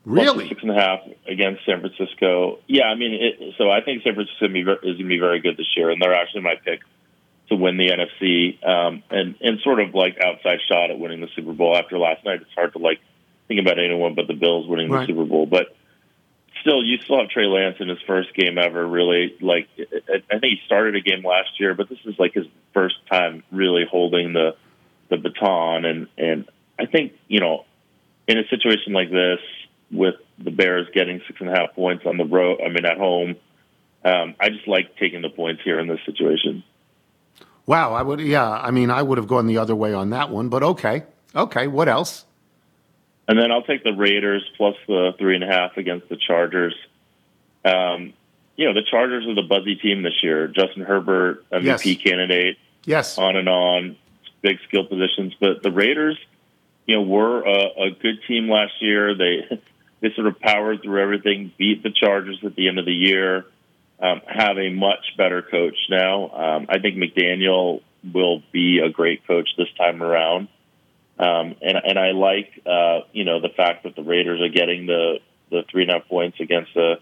Really? Six and a half against San Francisco. Yeah, I mean, it, so I think San Francisco is going to be very good this year, and they're actually my pick to win the N F C um, and, and sort of like outside shot at winning the Super Bowl. After last night, it's hard to like think about anyone but the Bills winning the right. Super Bowl. But still, you still have Trey Lance in his first game ever, really. Like, I think he started a game last year, but this is like his first time really holding the, the baton. And, and I think, you know, in a situation like this, with the Bears getting six and a half points on the road, I mean at home, um, I just like taking the points here in this situation. Wow, I would. Yeah, I mean, I would have gone the other way on that one, but okay, okay. What else? And then I'll take the Raiders plus the three and a half against the Chargers. Um, you know, the Chargers are the buzzy team this year. Justin Herbert, M V P yes. candidate, yes, on and on, big skill positions, but the Raiders, you know, were a, a good team last year. They they sort of powered through everything, beat the Chargers at the end of the year, um, have a much better coach now. Um, I think McDaniel will be a great coach this time around. Um, and and I like, uh, you know, the fact that the Raiders are getting the, the three and a half points against a,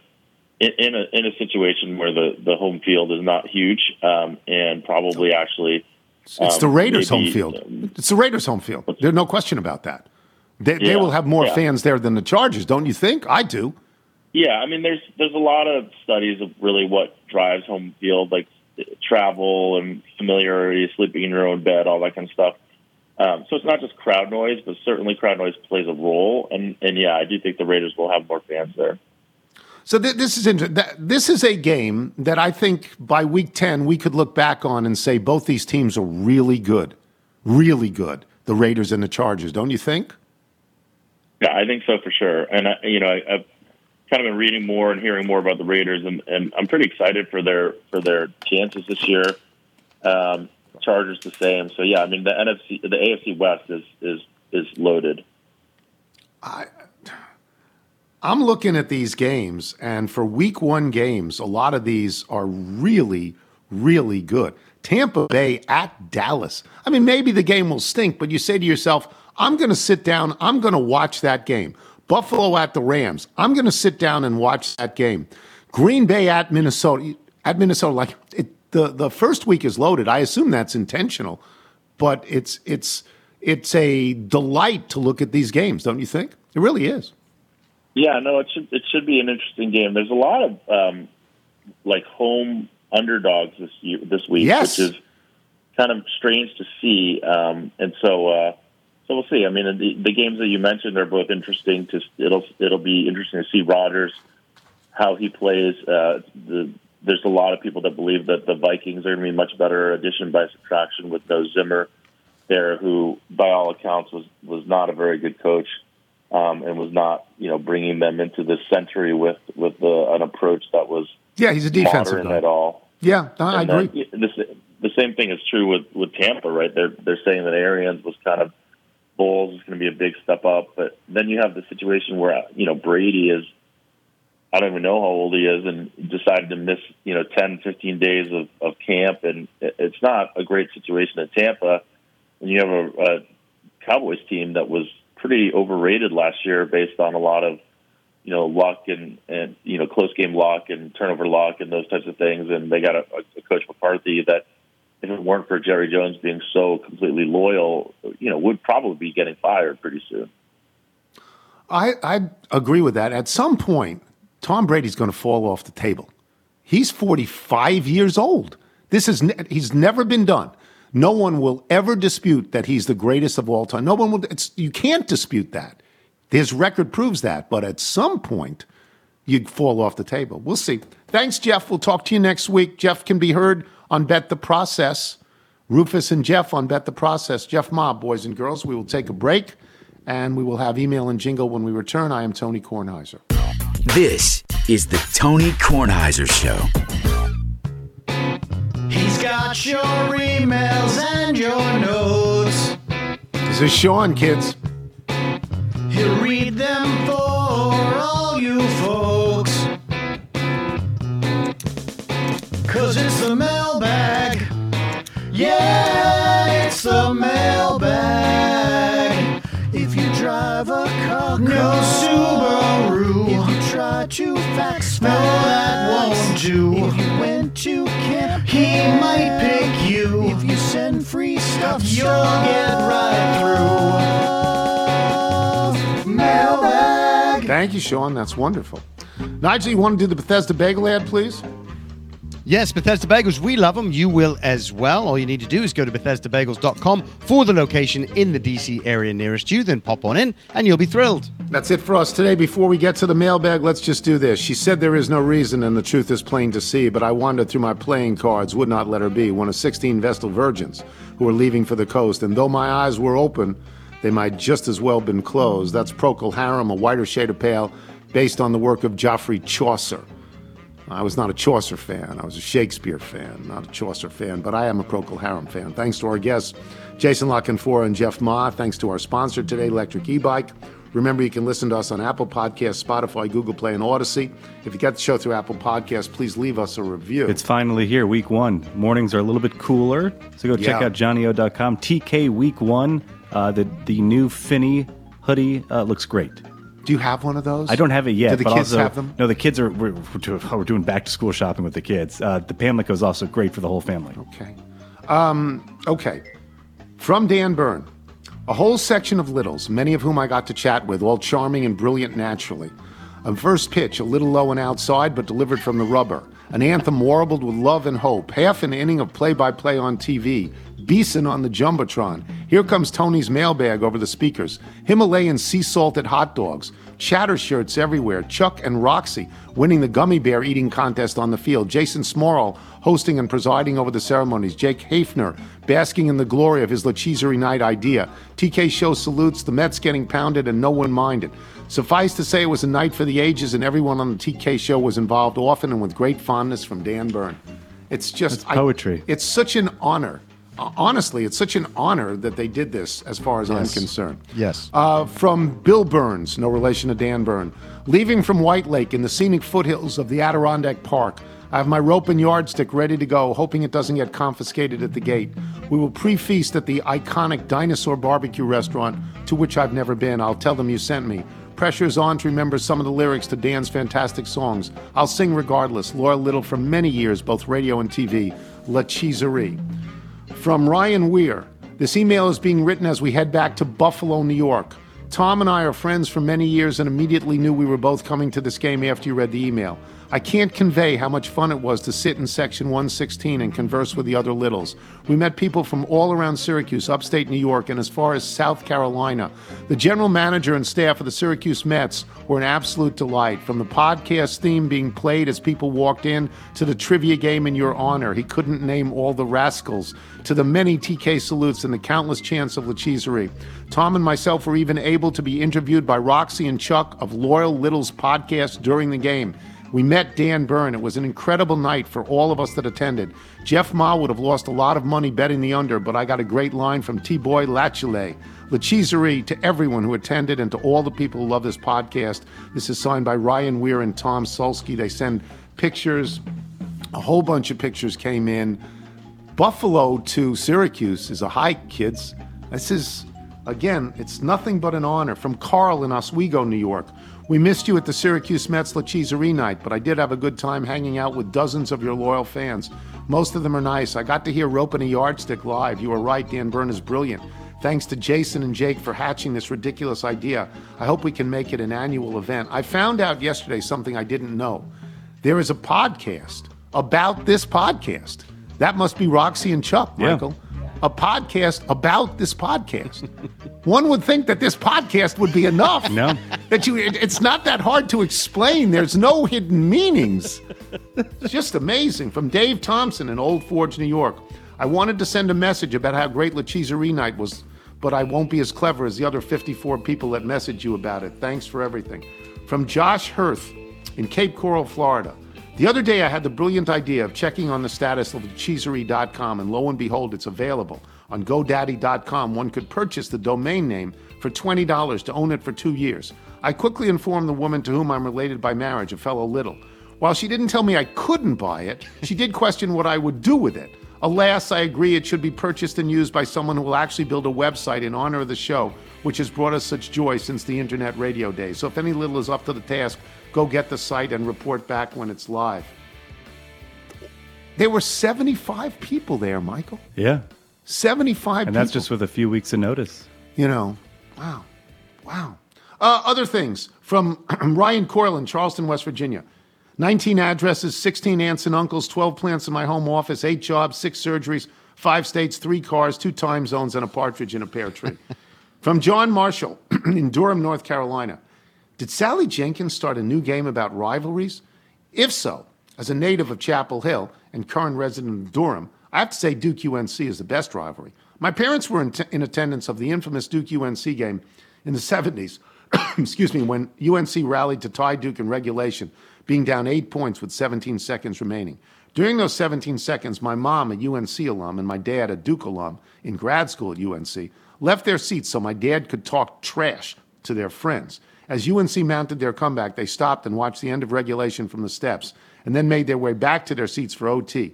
in, a, in a situation where the, the home field is not huge um, and probably actually – It's um, the Raiders' maybe, home field. Um, it's the Raiders' home field. There's no question about that. They, yeah, they will have more yeah. fans there than the Chargers, don't you think? I do. Yeah, I mean, there's there's a lot of studies of really what drives home field, like travel and familiarity, sleeping in your own bed, all that kind of stuff. Um, so it's not just crowd noise, but certainly crowd noise plays a role. And, and yeah, I do think the Raiders will have more fans there. So th- this is inter- th- this is a game that I think by week ten we could look back on and say both these teams are really good, really good. The Raiders and the Chargers, don't you think? Yeah, I think so for sure. And I, you know, I, I've kind of been reading more and hearing more about the Raiders, and, and I'm pretty excited for their for their chances this year. Um, Chargers the same. So yeah, I mean the N F C, the A F C West is is is loaded. I. I'm looking at these games, and for week one games, a lot of these are really, really good. Tampa Bay at Dallas. I mean, maybe the game will stink, but you say to yourself, I'm going to sit down. I'm going to watch that game. Buffalo at the Rams. I'm going to sit down and watch that game. Green Bay at Minnesota. At Minnesota, like it, the, the first week is loaded. I assume that's intentional, but it's it's it's a delight to look at these games, don't you think? It really is. Yeah, no, it should it should be an interesting game. There's a lot of um, like home underdogs this year, this week, yes. which is kind of strange to see. Um, and so, uh, so we'll see. I mean, the, the games that you mentioned are both interesting. To it'll it'll be interesting to see Rodgers, how he plays. Uh, the, there's a lot of people that believe that the Vikings are going to be much better addition by subtraction with no Zimmer there, who by all accounts was was not a very good coach. Um, and was not, you know, bringing them into this century with with uh, an approach that was yeah, he's a defensive guy at all. Yeah, I, I agree. The, the same thing is true with, with Tampa, right? They're they're saying that Arians was kind of Bulls is going to be a big step up, but then you have the situation where you know Brady is, I don't even know how old he is, and decided to miss you know ten, fifteen days of, of camp, and it's not a great situation at Tampa. And you have a, a Cowboys team that was pretty overrated last year based on a lot of you know luck and, and you know close game luck and turnover luck and those types of things, and they got a, a Coach McCarthy that, if it weren't for Jerry Jones being so completely loyal, you know, would probably be getting fired pretty soon. I, I agree with that. At some point, Tom Brady's going to fall off the table. He's forty-five years old. This is ne- he's never been done. No one will ever dispute that he's the greatest of all time. No one will. It's, you can't dispute that. His record proves that. But at some point, you'd fall off the table. We'll see. Thanks, Jeff. We'll talk to you next week. Jeff can be heard on Bet the Process. Rufus and Jeff on Bet the Process. Jeff Ma, boys and girls. We will take a break, and we will have email and jingle when we return. I am Tony Kornheiser. This is the Tony Kornheiser Show. He's got your emails and your notes. This is Sean, kids. He'll read them for all you folks. Cause it's the mailbag. Yeah, it's the mailbag. If you drive a car, no Subaru. If you try to fax, no, that won't do. If you went to camp, he might pick you. If you send free stuff, you'll get right through. Mailbag. Thank you, Sean. That's wonderful. Nigel, you want to do the Bethesda Bagel ad, please? Yes, Bethesda Bagels, we love them. You will as well. All you need to do is go to Bethesda Bagels dot com for the location in the D C area nearest you. Then pop on in and you'll be thrilled. That's it for us today. Before we get to the mailbag, let's just do this. She said there is no reason and the truth is plain to see, but I wandered through my playing cards, would not let her be, one of sixteen Vestal virgins who were leaving for the coast. And though my eyes were open, they might just as well have been closed. That's Procol Harum, a whiter shade of pale, based on the work of Geoffrey Chaucer. I was not a Chaucer fan. I was a Shakespeare fan, not a Chaucer fan, but I am a Procol Harum fan. Thanks to our guests, Jason La Canfora and Jeff Ma. Thanks to our sponsor today, Electric E-Bike. Remember, you can listen to us on Apple Podcasts, Spotify, Google Play, and Odyssey. If you got the show through Apple Podcasts, please leave us a review. It's finally here, week one. Mornings are a little bit cooler, so go check yeah. out johnny o dot com. T K week one, uh, the, the new Finney hoodie uh, looks great. Do you have one of those? I don't have it yet. Do the but kids also, have them? No, the kids are. We're, we're doing back to school shopping with the kids. Uh, the Pamlico is also great for the whole family. Okay. Um, okay. From Dan Byrne, a whole section of littles, many of whom I got to chat with, all charming and brilliant naturally. A first pitch, a little low and outside, but delivered from the rubber. An anthem warbled with love and hope. Half an inning of play-by-play on T V. Beeson on the Jumbotron. Here comes Tony's mailbag over the speakers. Himalayan sea-salted hot dogs. Chatter shirts everywhere. Chuck and Roxy winning the gummy bear eating contest on the field. Jason Smorrell hosting and presiding over the ceremonies. Jake Hafner basking in the glory of his La Cheeserie night idea. T K Show salutes, the Mets getting pounded, and no one minded. Suffice to say, it was a night for the ages, and everyone on the T K Show was involved, often and with great fondness. From Dan Byrne. It's just That's poetry. I, it's such an honor. Honestly, it's such an honor that they did this, as far as yes. I'm concerned. Yes. Uh, from Bill Burns, no relation to Dan Byrne. Leaving from White Lake in the scenic foothills of the Adirondack Park, I have my rope and yardstick ready to go, hoping it doesn't get confiscated at the gate. We will pre-feast at the iconic Dinosaur Barbecue restaurant, to which I've never been. I'll tell them you sent me. Pressure's on to remember some of the lyrics to Dan's fantastic songs. I'll sing regardless. Laura Little for many years, both radio and T V. La Cheeserie. From Ryan Weir, this email is being written as we head back to Buffalo, New York. Tom and I are friends for many years and immediately knew we were both coming to this game after you read the email. I can't convey how much fun it was to sit in section one sixteen and converse with the other littles. We met people from all around Syracuse, upstate New York, and as far as South Carolina. The general manager and staff of the Syracuse Mets were an absolute delight. From the podcast theme being played as people walked in, to the trivia game in your honor, he couldn't name all the rascals, to the many T K salutes and the countless chants of La Cheeserie. Tom and myself were even able to be interviewed by Roxy and Chuck of Loyal Littles podcast during the game. We met Dan Byrne. It was an incredible night for all of us that attended. Jeff Ma would have lost a lot of money betting the under, but I got a great line from T-Boy Latulay. La Cheeserie to everyone who attended and to all the people who love this podcast. This is signed by Ryan Weir and Tom Sulsky. They send pictures. A whole bunch of pictures came in. Buffalo to Syracuse is a hike, kids. This is, again, it's nothing but an honor. From Carl in Oswego, New York. We missed you at the Syracuse Mets La Cheeserie night, but I did have a good time hanging out with dozens of your loyal fans. Most of them are nice. I got to hear Rope and a Yardstick live. You are right, Dan Byrne is brilliant. Thanks to Jason and Jake for hatching this ridiculous idea. I hope we can make it an annual event. I found out yesterday something I didn't know. There is a podcast about this podcast. That must be Roxy and Chuck, yeah. Michael. A podcast about this podcast. One would think that this podcast would be enough. No. That you, it, it's not that hard to explain. There's no hidden meanings. It's just amazing. From Dave Thompson in Old Forge, New York. I wanted to send a message about how great La Cheeserie night was, but I won't be as clever as the other fifty-four people that messaged you about it. Thanks for everything. From Josh Hirth in Cape Coral, Florida. The other day, I had the brilliant idea of checking on the status of the cheeserie dot com, and lo and behold, it's available. On go daddy dot com, one could purchase the domain name for twenty dollars to own it for two years. I quickly informed the woman to whom I'm related by marriage, a fellow Little. While she didn't tell me I couldn't buy it, she did question what I would do with it. Alas, I agree it should be purchased and used by someone who will actually build a website in honor of the show, which has brought us such joy since the internet radio days. So if any Little is up to the task, go get the site and report back when it's live. There were seventy-five people there, Michael. Yeah. seventy-five people. And that's people. Just with a few weeks of notice. You know, wow. Wow. Uh, other things from Ryan Corlin, Charleston, West Virginia. nineteen addresses, sixteen aunts and uncles, twelve plants in my home office, eight jobs, six surgeries, five states, three cars, two time zones, and a partridge in a pear tree. From John Marshall in Durham, North Carolina. Did Sally Jenkins start a new game about rivalries? If so, as a native of Chapel Hill and current resident of Durham, I have to say Duke U N C is the best rivalry. My parents were in, t- in attendance of the infamous Duke U N C game in the seventies, excuse me, when U N C rallied to tie Duke in regulation, being down eight points with seventeen seconds remaining. During those seventeen seconds, my mom, a U N C alum, and my dad, a Duke alum, in grad school at U N C, left their seats so my dad could talk trash to their friends. As U N C mounted their comeback, they stopped and watched the end of regulation from the steps and then made their way back to their seats for O T.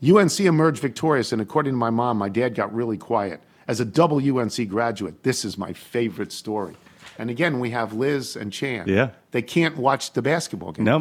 U N C emerged victorious, and according to my mom, my dad got really quiet. As a double U N C graduate, this is my favorite story. And again, we have Liz and Chan. Yeah. They can't watch the basketball games. No,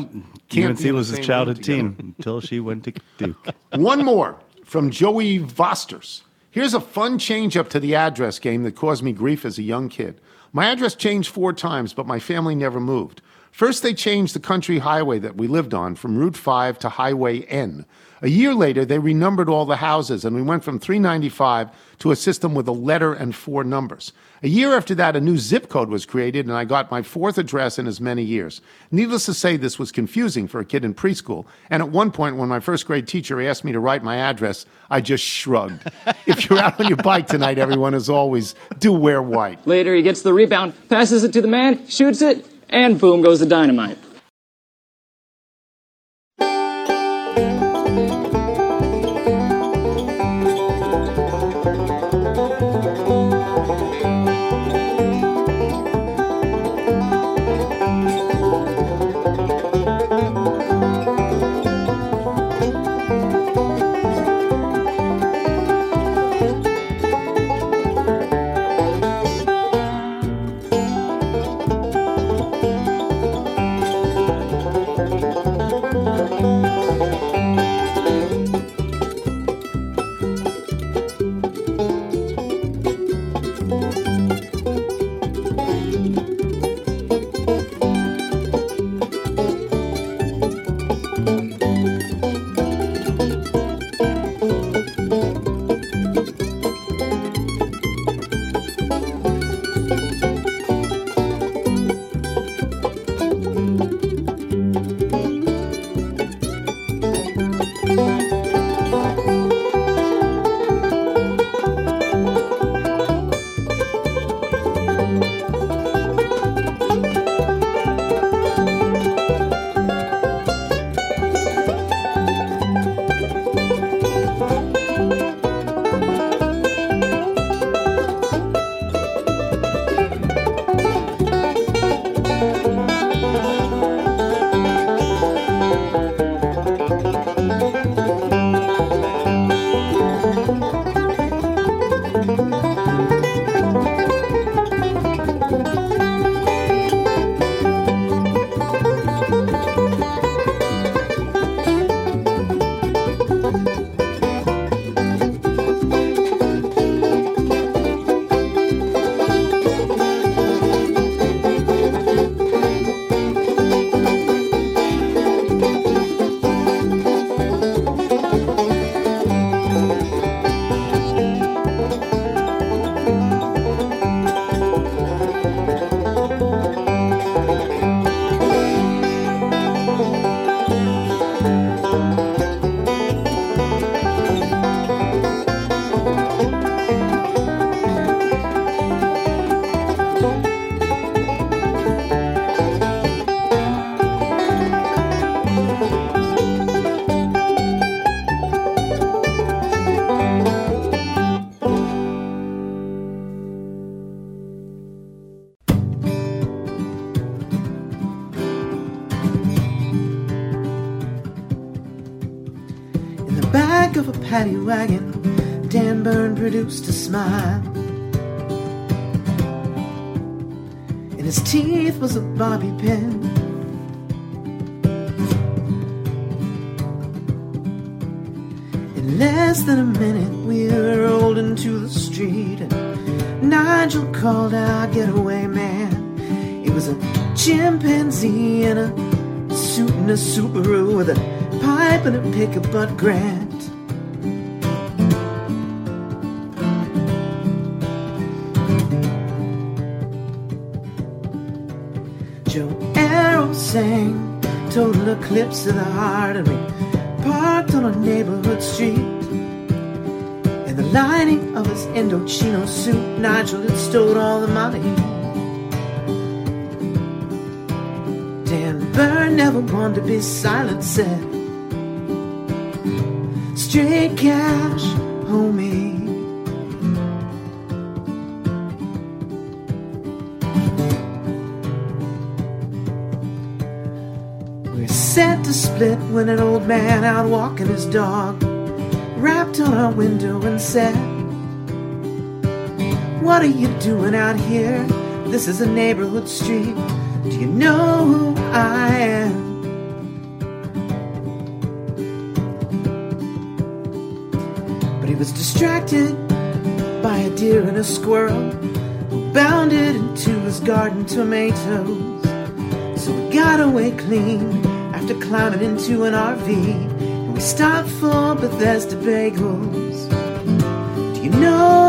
can't U N C was his childhood team until she went to Duke. One more from Joey Vosters. Here's a fun change-up to the address game that caused me grief as a young kid. My address changed four times, but my family never moved. First, they changed the country highway that we lived on from Route five to Highway N. A year later, they renumbered all the houses, and we went from three ninety-five to a system with a letter and four numbers. A year after that, a new zip code was created, and I got my fourth address in as many years. Needless to say, this was confusing for a kid in preschool, and at one point, when my first grade teacher asked me to write my address, I just shrugged. If you're out on your bike tonight, everyone, as always, do wear white. Later, he gets the rebound, passes it to the man, shoots it, and boom goes the dynamite. paddy wagon. Dan Byrne produced a smile. In his teeth was a bobby pin. In less than a minute we rolled into the street and Nigel called our getaway man. He was a chimpanzee in a suit and a Subaru with a pipe and a pickup but Grant. Joe Arrow sang Total Eclipse of the Heart, and we parked on a neighborhood street. In the lining of his Indochino suit, Nigel had stolen all the money. Dan Byrne, never one to be silent, said, "Straight cash, homie." We're set to split when an old man out walking his dog rapped on our window and said, "What are you doing out here? This is a neighborhood street. Do you know who I am?" He was distracted by a deer and a squirrel who bounded into his garden tomatoes. So we got away clean after climbing into an R V, and we stopped for Bethesda bagels. Do you know